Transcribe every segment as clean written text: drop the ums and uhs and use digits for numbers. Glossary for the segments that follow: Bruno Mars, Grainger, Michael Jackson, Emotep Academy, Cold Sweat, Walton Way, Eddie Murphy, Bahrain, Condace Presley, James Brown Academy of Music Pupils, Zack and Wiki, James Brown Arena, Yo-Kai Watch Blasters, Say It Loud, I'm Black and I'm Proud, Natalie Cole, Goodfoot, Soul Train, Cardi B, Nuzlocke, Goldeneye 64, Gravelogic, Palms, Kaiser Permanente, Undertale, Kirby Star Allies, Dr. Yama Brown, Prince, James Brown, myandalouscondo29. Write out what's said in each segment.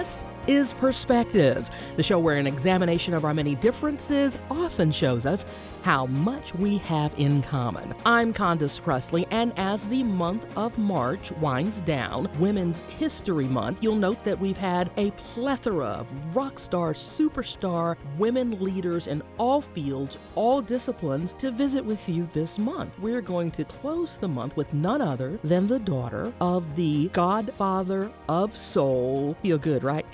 This is Perspectives, the show where an examination of our many differences often shows us how much we have in common. I'm Condace Presley, and as the month of March winds down, Women's History Month, you'll note that we've had a plethora of rock star, superstar, women leaders in all fields, all disciplines to visit with you this month. We're going to close the month with none other than the daughter of the godfather of soul. Feel good, right?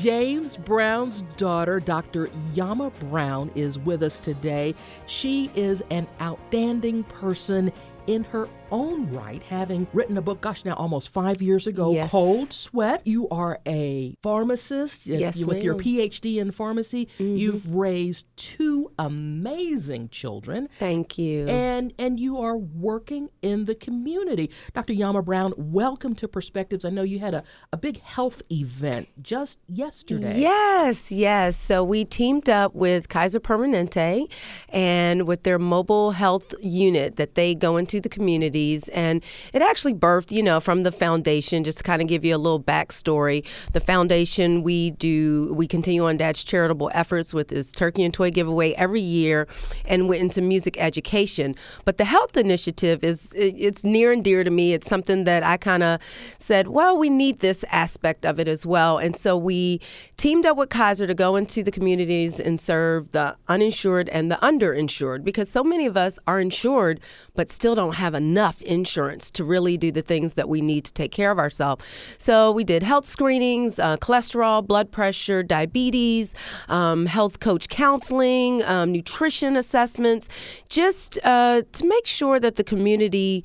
James Brown's daughter, Dr. Yama Brown, is with us today. She is an outstanding person in her own right, having written a book, gosh, now almost 5 years ago, yes. Cold Sweat. You are a pharmacist. Yes, with your PhD in pharmacy. Mm-hmm. You've raised two amazing children. Thank you. And you are working in the community. Dr. Yama Brown, welcome to Perspectives. I know you had a big health event just yesterday. Yes. So we teamed up with Kaiser Permanente and with their mobile health unit that they go into the community. And it actually birthed, from the foundation, just to kind of give you a little backstory. The foundation, we continue on Dad's charitable efforts with this turkey and toy giveaway every year and went into music education. But the health initiative it's near and dear to me. It's something that I kind of said, well, we need this aspect of it as well. And so we teamed up with Kaiser to go into the communities and serve the uninsured and the underinsured, because so many of us are insured but still don't have enough insurance to really do the things that we need to take care of ourselves. So we did health screenings, cholesterol, blood pressure, diabetes, health coach counseling, nutrition assessments, just to make sure that the community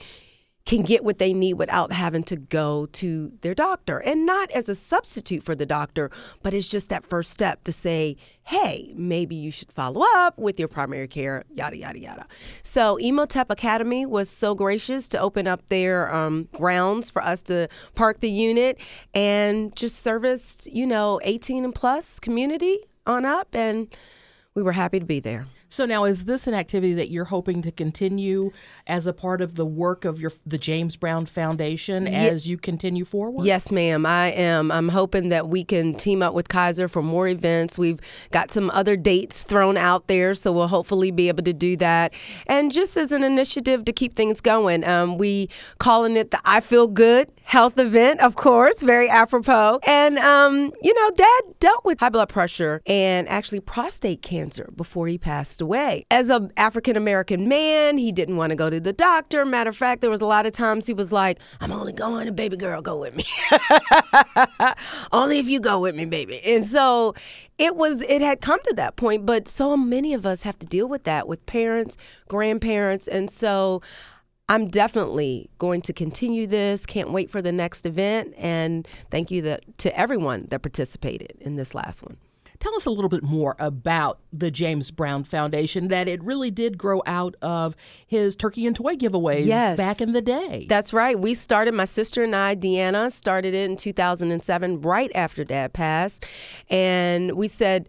can get what they need without having to go to their doctor. And not as a substitute for the doctor, but it's just that first step to say, hey, maybe you should follow up with your primary care, yada, yada, yada. So Emotep Academy was so gracious to open up their grounds for us to park the unit and just service, 18 and plus community on up. And we were happy to be there. So now, is this an activity that you're hoping to continue as a part of the work of the James Brown Foundation as you continue forward? Yes, ma'am. I am. I'm hoping that we can team up with Kaiser for more events. We've got some other dates thrown out there, so we'll hopefully be able to do that. And just as an initiative to keep things going, we calling it the I Feel Good Health Event, of course, very apropos. And, Dad dealt with high blood pressure and actually prostate cancer before he passed away. As an African-American man, he didn't want to go to the doctor. Matter of fact, there was a lot of times he was like, I'm only going if baby girl go with me. Only if you go with me, baby. And so it had come to that point, but so many of us have to deal with that with parents, grandparents. And so I'm definitely going to continue this. Can't wait for the next event. And thank you to everyone that participated in this last one. Tell us a little bit more about the James Brown Foundation, that it really did grow out of his turkey and toy giveaways back in the day. That's right. We started, my sister and I, Deanna, started it in 2007, right after Dad passed. And we said,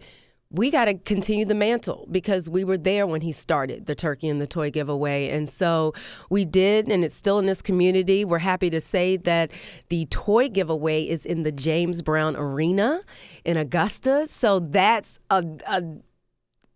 we got to continue the mantle, because we were there when he started the turkey and the toy giveaway. And so we did, and it's still in this community. We're happy to say that the toy giveaway is in the James Brown Arena in Augusta. So that's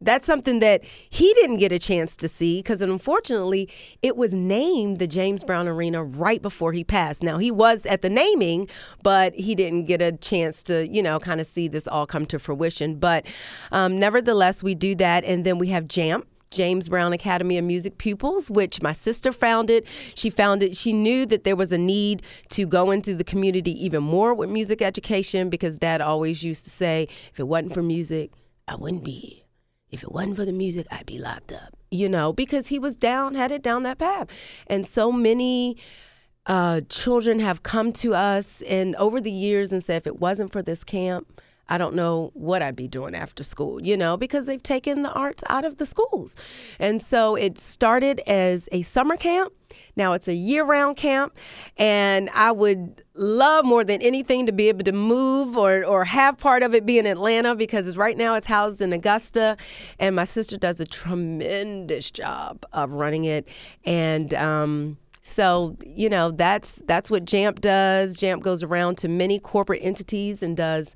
that's something that he didn't get a chance to see, because unfortunately it was named the James Brown Arena right before he passed. Now, he was at the naming, but he didn't get a chance to, kind of see this all come to fruition. But nevertheless, we do that. And then we have JAMP, James Brown Academy of Music Pupils, which my sister founded. She founded. She knew that there was a need to go into the community even more with music education, because Dad always used to say, if it wasn't for music, I wouldn't be here. If it wasn't for the music, I'd be locked up, because he was headed down that path. And so many children have come to us and over the years and said, if it wasn't for this camp, I don't know what I'd be doing after school, because they've taken the arts out of the schools. And so it started as a summer camp. Now it's a year-round camp, and I would love more than anything to be able to move or have part of it be in Atlanta, because right now it's housed in Augusta, and my sister does a tremendous job of running it. And So, you know, that's what JAMP does. JAMP goes around to many corporate entities and does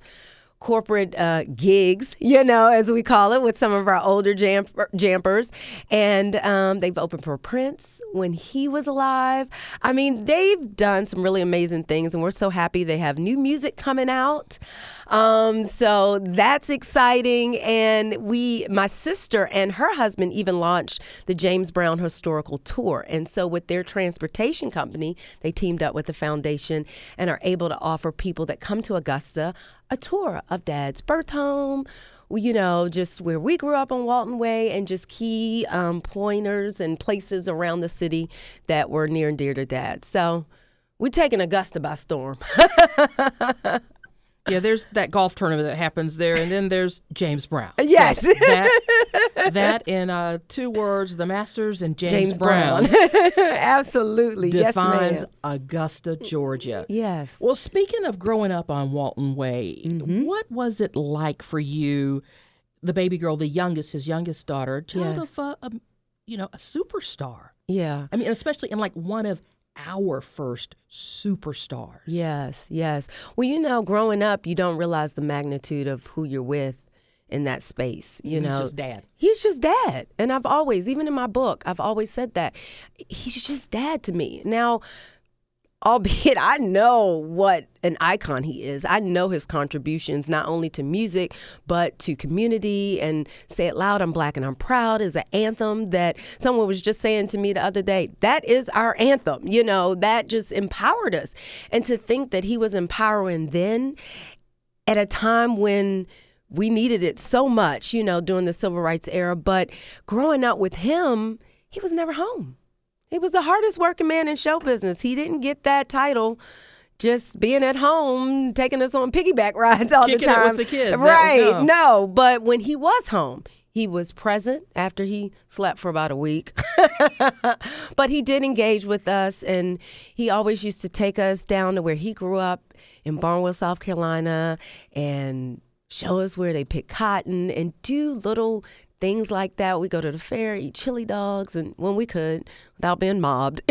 corporate gigs, you know, as we call it, with some of our older jampers. And they've opened for Prince when he was alive. I mean, they've done some really amazing things, and we're so happy they have new music coming out. So that's exciting. And my sister and her husband even launched the James Brown Historical Tour. And so with their transportation company, they teamed up with the foundation and are able to offer people that come to Augusta a tour of Dad's birth home, you know, just where we grew up on Walton Way, and just key pointers and places around the city that were near and dear to Dad. So we're taking Augusta by storm. Yeah, there's that golf tournament that happens there, and then there's James Brown. Yes. So that in 2 words, the Masters and James Brown. Absolutely. Defines, yes, ma'am, Augusta, Georgia. Yes. Well, speaking of growing up on Walton Way, mm-hmm. What was it like for you, the baby girl, his youngest daughter, child of a superstar? Yeah. I mean, especially in like one of our first superstars. Yes, yes. Well, you know, growing up, you don't realize the magnitude of who you're with in that space. You know, he's just Dad. He's just Dad. And I've always, even in my book, I've always said that. He's just Dad to me. Now, albeit I know what an icon he is. I know his contributions not only to music, but to community. And Say It Loud, I'm Black and I'm Proud is an anthem that someone was just saying to me the other day. That is our anthem. You know, that just empowered us. And to think that he was empowering then at a time when we needed it so much, you know, during the civil rights era. But growing up with him, he was never home. He was the hardest working man in show business. He didn't get that title just being at home, taking us on piggyback rides all the time. Kicking it with the kids. Right. No, but when he was home, he was present after he slept for about a week. But he did engage with us, and he always used to take us down to where he grew up in Barnwell, South Carolina, and show us where they pick cotton and do little things like that. We go to the fair, eat chili dogs, and when we could, without being mobbed.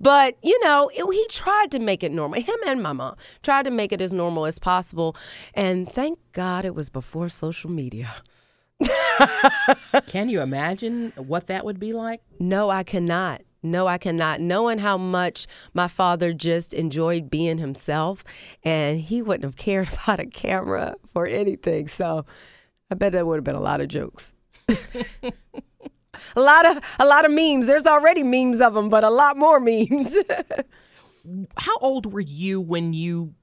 But, you know, he tried to make it normal. Him and my mom tried to make it as normal as possible. And thank God it was before social media. Can you imagine what that would be like? No, I cannot. Knowing how much my father just enjoyed being himself, and he wouldn't have cared about a camera or anything. So I bet there would have been a lot of jokes. a lot of memes. There's already memes of them, but a lot more memes. How old were you when you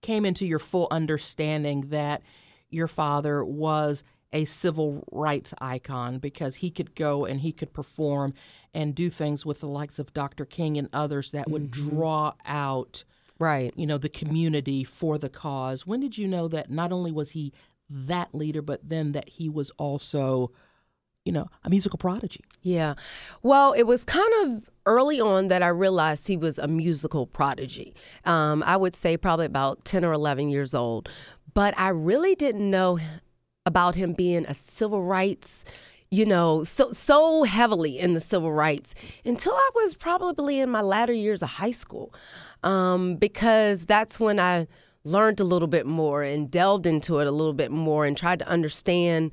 came into your full understanding that your father was a civil rights icon, because he could go and he could perform and do things with the likes of Dr. King and others that would draw out, right, you know, the community for the cause? When did you know that not only was he that leader, but then that he was also, you know, a musical prodigy? Yeah. Well, it was kind of early on that I realized he was a musical prodigy. I would say probably about 10 or 11 years old. But I really didn't know about him being a civil rights, you know, so heavily in the civil rights until I was probably in my latter years of high school, because that's when I learned a little bit more and delved into it a little bit more and tried to understand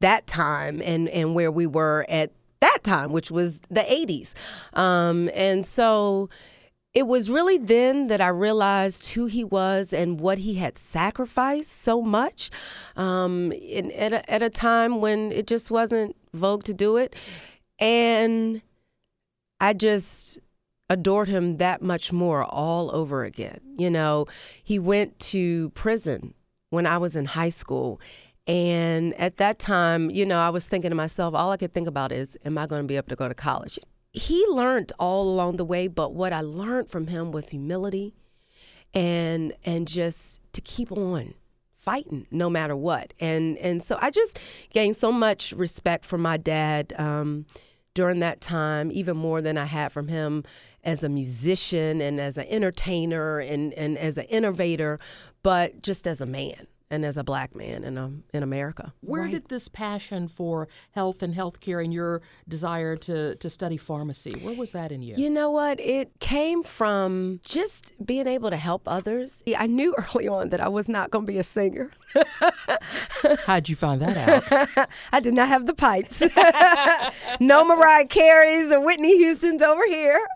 that time and where we were at that time, which was the 80s. And so it was really then that I realized who he was and what he had sacrificed so much at a time when it just wasn't vogue to do it. And I just adored him that much more all over again. You know, he went to prison when I was in high school. And at that time, you know, I was thinking to myself, all I could think about is, am I going to be able to go to college? He learned all along the way, but what I learned from him was humility and just to keep on fighting no matter what. And so I just gained so much respect for my dad during that time, even more than I had from him as a musician and as an entertainer and as an innovator, but just as a man. and as a black man in America. Where did this passion for health and healthcare and your desire to study pharmacy, where was that in you? You know what? It came from just being able to help others. I knew early on that I was not going to be a singer. How'd you find that out? I did not have the pipes. No Mariah Carey's or Whitney Houston's over here.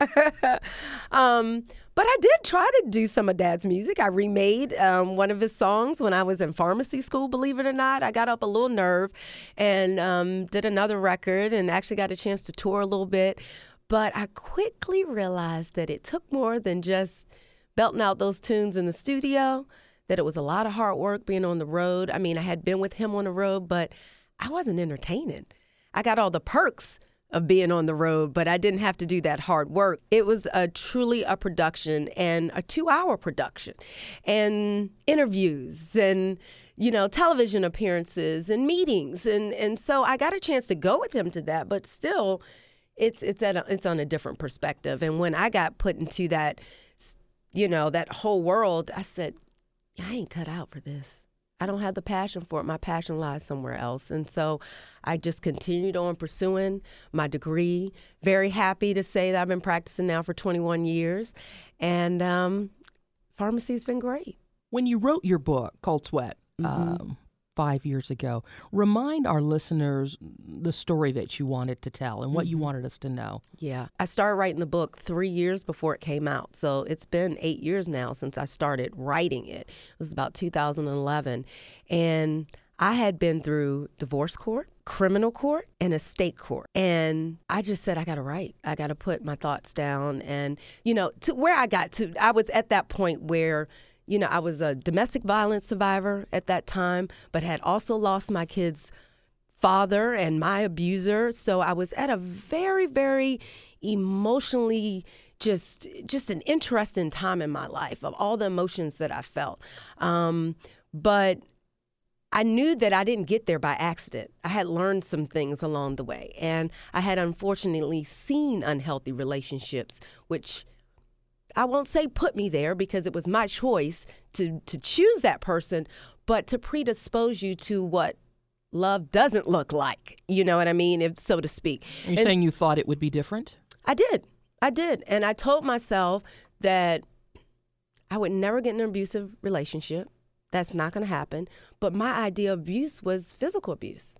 But I did try to do some of Dad's music. I remade one of his songs when I was in pharmacy school, believe it or not. I got up a little nerve and did another record and actually got a chance to tour a little bit. But I quickly realized that it took more than just belting out those tunes in the studio, that it was a lot of hard work being on the road. I mean, I had been with him on the road, but I wasn't entertaining. I got all the perks of being on the road, but I didn't have to do that hard work. It was truly a production, and a 2-hour production, and interviews, and television appearances, and meetings, and so I got a chance to go with him to that. But still, it's on a different perspective. And when I got put into that, that whole world, I said, I ain't cut out for this. I don't have the passion for it. My passion lies somewhere else. And so I just continued on pursuing my degree. Very happy to say that I've been practicing now for 21 years. And pharmacy's been great. When you wrote your book, Cold Sweat, 5 years ago, remind our listeners the story that you wanted to tell and what you wanted us to know. Yeah. I started writing the book 3 years before it came out. So it's been 8 years now since I started writing it. It was about 2011. And I had been through divorce court, criminal court, and estate court. And I just said, I got to write. I got to put my thoughts down. And, to where I got to, I was at that point where I was a domestic violence survivor at that time, but had also lost my kid's father and my abuser. So I was at a very, very emotionally just an interesting time in my life of all the emotions that I felt. But I knew that I didn't get there by accident. I had learned some things along the way, and I had unfortunately seen unhealthy relationships, which I won't say put me there because it was my choice to choose that person, but to predispose you to what love doesn't look like, you know what I mean, if so to speak. Are you saying you thought it would be different? I did. And I told myself that I would never get in an abusive relationship. That's not going to happen. But my idea of abuse was physical abuse.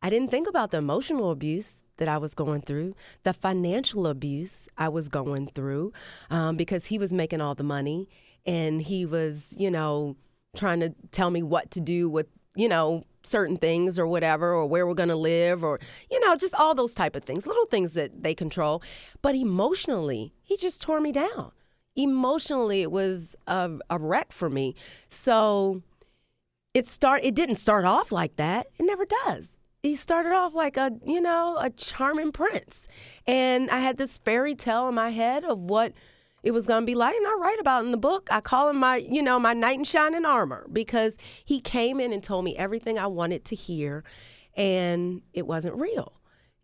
I didn't think about the emotional abuse that I was going through, the financial abuse I was going through, because he was making all the money and he was, trying to tell me what to do with, certain things or whatever, or where we're going to live, or, just all those type of things, little things that they control. But emotionally, he just tore me down. Emotionally, it was a wreck for me. So it didn't start off like that. It never does. He started off like a charming prince. And I had this fairy tale in my head of what it was going to be like. And I write about it in the book. I call him my knight in shining armor, because he came in and told me everything I wanted to hear, and it wasn't real.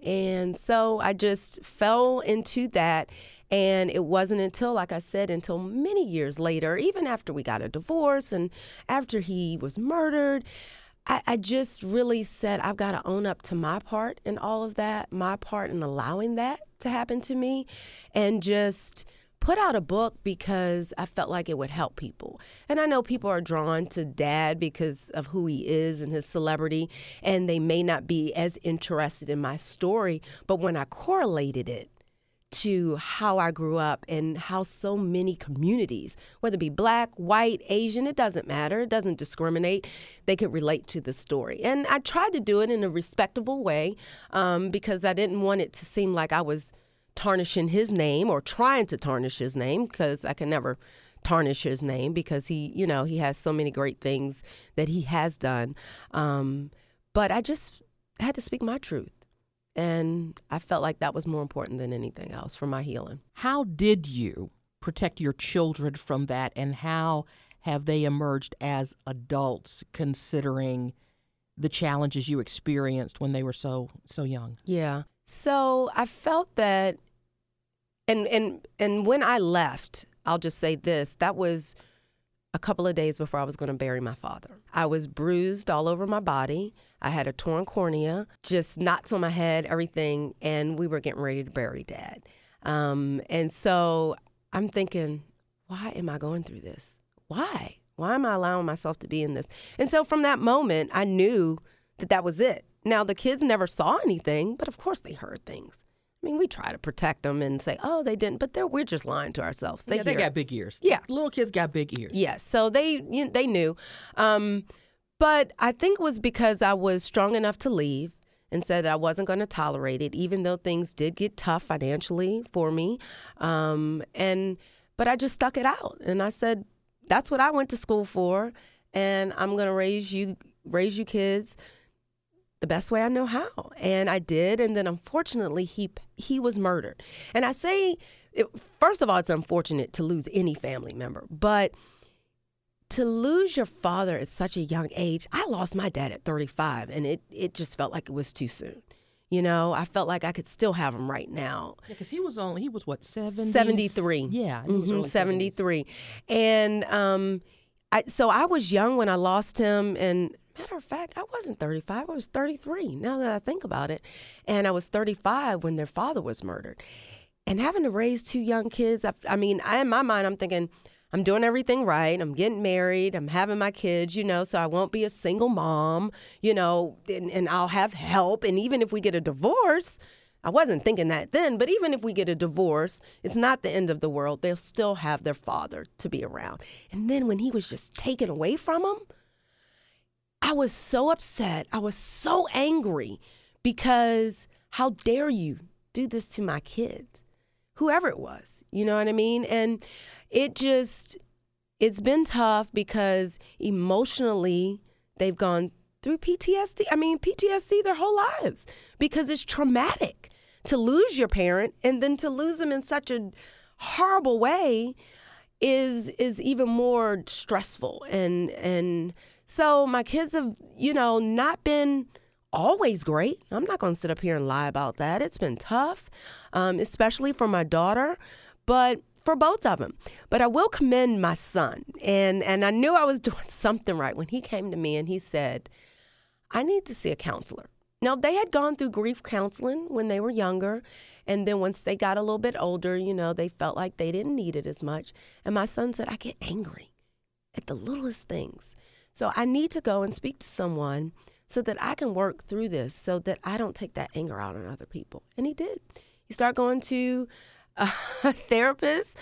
And so I just fell into that. And it wasn't until, like I said, until many years later, even after we got a divorce and after he was murdered, I just really said, I've got to own up to my part in all of that, my part in allowing that to happen to me, and just put out a book because I felt like it would help people. And I know people are drawn to Dad because of who he is and his celebrity, and they may not be as interested in my story, but when I correlated it to how I grew up and how so many communities, whether it be black, white, Asian, it doesn't matter. It doesn't discriminate. They could relate to the story. And I tried to do it in a respectable way because I didn't want it to seem like I was tarnishing his name or trying to tarnish his name, because I can never tarnish his name, because he has so many great things that he has done. But I just had to speak my truth. And I felt like that was more important than anything else for my healing. How did you protect your children from that, and how have they emerged as adults considering the challenges you experienced when they were so young? Yeah. So I felt that, and when I left, I'll just say this, that was a couple of days before I was going to bury my father. I was bruised all over my body. I had a torn cornea, just knots on my head, everything. And we were getting ready to bury Dad. And so I'm thinking, why am I going through this? Why? Why am I allowing myself to be in this? And so from that moment, I knew that that was it. Now, the kids never saw anything, but of course they heard things. I mean, we try to protect them and say, oh, they didn't, but we're just lying to ourselves. They got big ears. Yeah. Little kids got big ears. Yeah, so they knew. But I think it was because I was strong enough to leave and said that I wasn't going to tolerate it, even though things did get tough financially for me. But I just stuck it out. And I said, that's what I went to school for, and I'm going to raise you kids the best way I know how. And I did. And then unfortunately, he was murdered. And I say, first of all, it's unfortunate to lose any family member. But to lose your father at such a young age, I lost my dad at 35, and it just felt like it was too soon. You know, I felt like I could still have him right now. Because he was what, 70? 73. Yeah. He was early 73. 70s. And so I was young when I lost him, and matter of fact, I wasn't 35, I was 33, now that I think about it. And I was 35 when their father was murdered. And having to raise two young kids, in my mind, I'm thinking, I'm doing everything right, I'm getting married, I'm having my kids, so I won't be a single mom, and I'll have help. And even if we get a divorce, I wasn't thinking that then, but even if we get a divorce, it's not the end of the world. They'll still have their father to be around. And then when he was just taken away from them, I was so upset. I was so angry because how dare you do this to my kids, whoever it was, you know what I mean? And it's been tough because emotionally they've gone through PTSD their whole lives because it's traumatic to lose your parent, and then to lose them in such a horrible way is even more stressful and so my kids have, not been always great. I'm not going to sit up here and lie about that. It's been tough, especially for my daughter, but for both of them. But I will commend my son. And I knew I was doing something right when he came to me and he said, I need to see a counselor. Now, they had gone through grief counseling when they were younger. And then once they got a little bit older, they felt like they didn't need it as much. And my son said, I get angry at the littlest things. So I need to go and speak to someone so that I can work through this so that I don't take that anger out on other people. And he did. He started going to a therapist,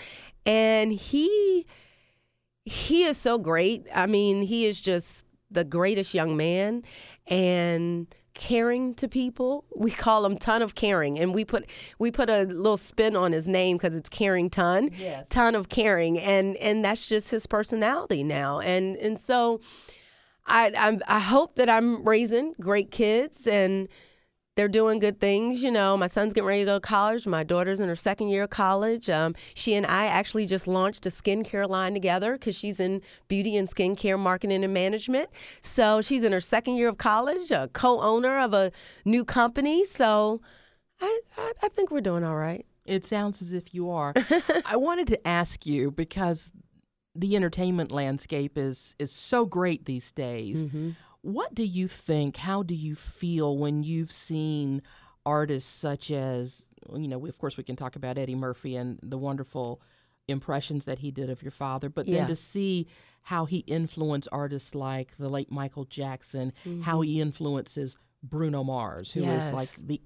and he is so great. I mean, he is just the greatest young man and caring to people. We call him Ton of Caring, and we put a little spin on his name because it's Caring Ton. Yes. Ton of Caring, and that's just his personality now. And so I hope that I'm raising great kids and they're doing good things. My son's getting ready to go to college. My daughter's in her second year of college. She and I actually just launched a skincare line together because she's in beauty and skincare marketing and management. So she's in her second year of college, a co-owner of a new company. So I think we're doing all right. It sounds as if you are. I wanted to ask you, because the entertainment landscape is so great these days. Mm-hmm. What do you think, how do you feel when you've seen artists such as, of course we can talk about Eddie Murphy and the wonderful impressions that he did of your father, but then to see how he influenced artists like the late Michael Jackson, mm-hmm. how he influences Bruno Mars, who is like the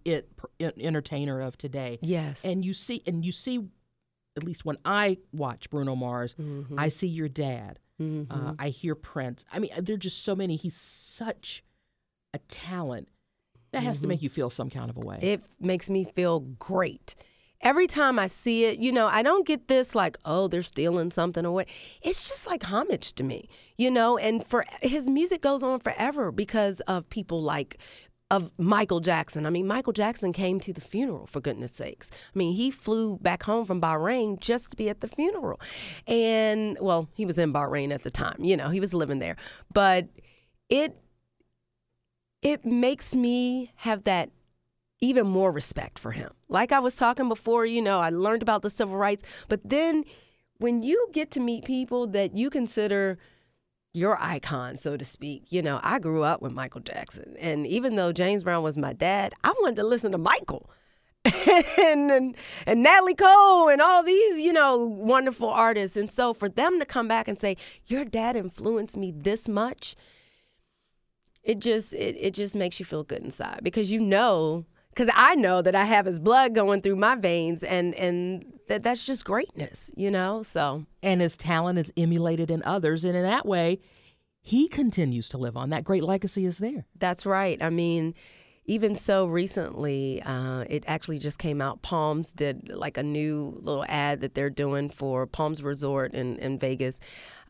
entertainer of today. Yes. And you see, at least when I watch Bruno Mars, mm-hmm. I see your dad. Mm-hmm. I hear Prince. I mean, there are just so many. He's such a talent. That has mm-hmm. to make you feel some kind of a way. It makes me feel great. Every time I see it, I don't get this like, oh, they're stealing something away. It's just like homage to me, and for his music goes on forever because of people like of Michael Jackson. I mean, Michael Jackson came to the funeral, for goodness sakes. I mean, he flew back home from Bahrain just to be at the funeral. And, well, he was in Bahrain at the time. He was living there. But it makes me have that even more respect for him. Like I was talking before, I learned about the civil rights. But then when you get to meet people that you consider your icon, so to speak, you know, I grew up with Michael Jackson. And even though James Brown was my dad, I wanted to listen to Michael and Natalie Cole and all these, you know, wonderful artists. And so for them to come back and say, your dad influenced me this much, it just makes you feel good inside, because you know, because I know that I have his blood going through my veins, and that's just greatness, you know, so. And his talent is emulated in others, and in that way, he continues to live on. That great legacy is there. That's right. I mean, even so recently, it actually just came out. Palms did like a new little ad that they're doing for Palms Resort in Vegas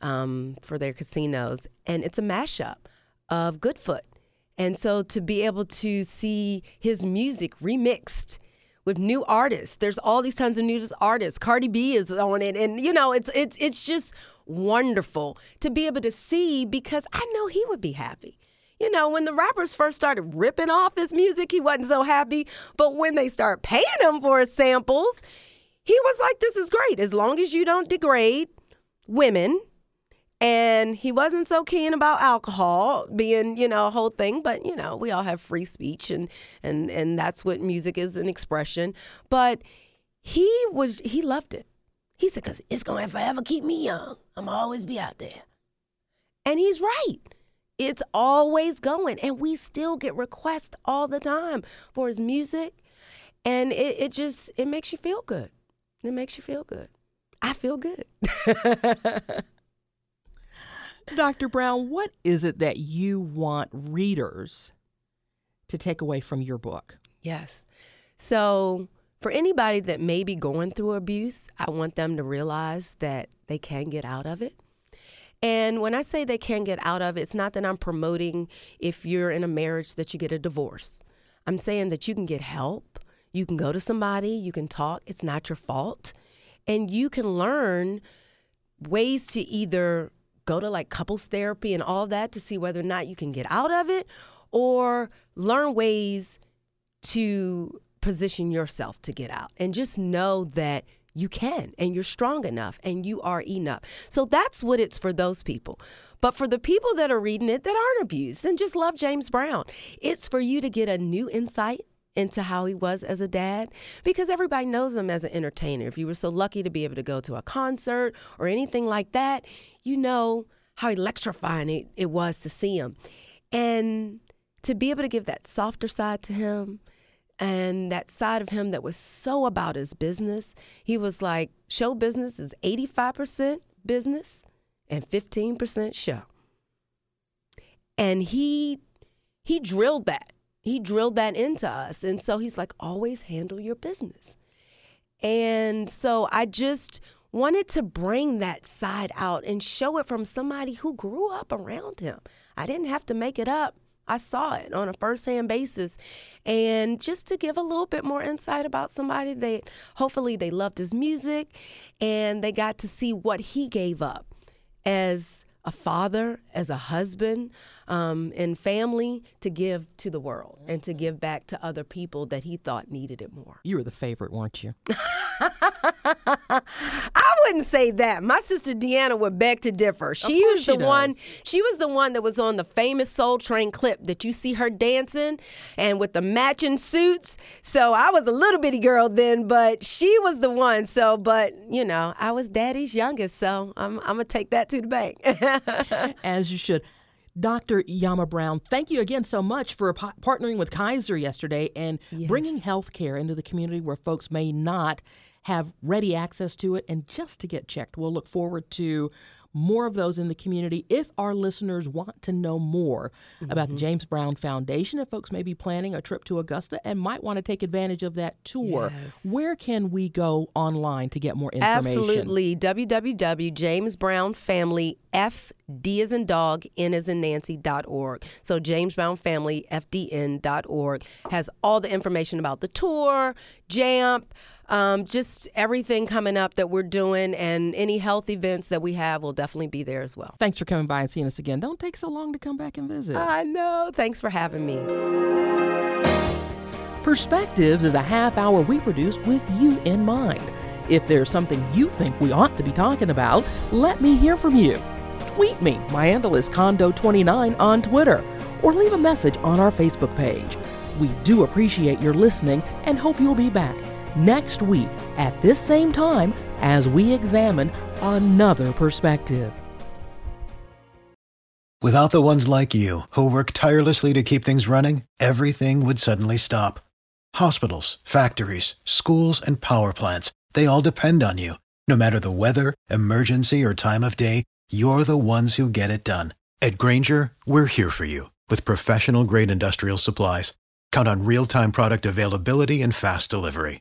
for their casinos, and it's a mashup of Goodfoot. And so to be able to see his music remixed with new artists, there's all these tons of new artists. Cardi B is on it, and you know, it's just wonderful to be able to see, because I know he would be happy. You know, when the rappers first started ripping off his music, he wasn't so happy. But when they start paying him for his samples, he was like, this is great. As long as you don't degrade women. And he wasn't so keen about alcohol being, you know, a whole thing. But, you know, we all have free speech, and that's what music is, an expression. But he loved it. He said, because it's going to forever keep me young. I'm always be out there. And he's right. It's always going. And we still get requests all the time for his music. And it makes you feel good. It makes you feel good. I feel good. Dr. Brown, what is it that you want readers to take away from your book? Yes. So for anybody that may be going through abuse, I want them to realize that they can get out of it. And when I say they can get out of it, it's not that I'm promoting if you're in a marriage that you get a divorce. I'm saying that you can get help. You can go to somebody. You can talk. It's not your fault. And you can learn ways to either go to like couples therapy and all that to see whether or not you can get out of it, or learn ways to position yourself to get out, and just know that you can, and you're strong enough, and you are enough. So that's what it's for those people. But for the people that are reading it that aren't abused and just love James Brown, it's for you to get a new insight into how he was as a dad, because everybody knows him as an entertainer. If you were so lucky to be able to go to a concert or anything like that, you know how electrifying it was to see him. And to be able to give that softer side to him, and that side of him that was so about his business. He was like, show business is 85% business and 15% show. And he drilled that. He drilled that into us. And so he's like, always handle your business. And so I just wanted to bring that side out and show it from somebody who grew up around him. I didn't have to make it up. I saw it on a firsthand basis. And just to give a little bit more insight about somebody that hopefully they loved his music, and they got to see what he gave up as a father, as a husband, and family, to give to the world and to give back to other people that he thought needed it more. You were the favorite, weren't you? I wouldn't say that. My sister Deanna would beg to differ. She was the one that was on the famous Soul Train clip that you see her dancing and with the matching suits. So I was a little bitty girl then, but she was the one. So, but you know, I was daddy's youngest, so I'm gonna take that to the bank. As you should. Dr. Yama Brown, thank you again so much for partnering with Kaiser yesterday and bringing health care into the community where folks may not have ready access to it, and just to get checked. We'll look forward to more of those in the community. If our listeners want to know more about the James Brown Foundation, if folks may be planning a trip to Augusta and might want to take advantage of that tour, where can we go online to get more information? Absolutely. www.jamesbrownfamilyfdn.org. So jamesbrownfamilyfdn.org has all the information about the tour, Jamp, just everything coming up that we're doing, and any health events that we have will definitely be there as well. Thanks for coming by and seeing us again. Don't take so long to come back and visit. I know. Thanks for having me. Perspectives is a half hour we produced with you in mind. If there's something you think we ought to be talking about, let me hear from you. Tweet me, myandalouscondo29 on Twitter, or leave a message on our Facebook page. We do appreciate your listening and hope you'll be back next week at this same time as we examine another perspective. Without the ones like you, who work tirelessly to keep things running, everything would suddenly stop. Hospitals, factories, schools, and power plants, they all depend on you. No matter the weather, emergency, or time of day, you're the ones who get it done. At Grainger, we're here for you with professional-grade industrial supplies. Count on real-time product availability and fast delivery.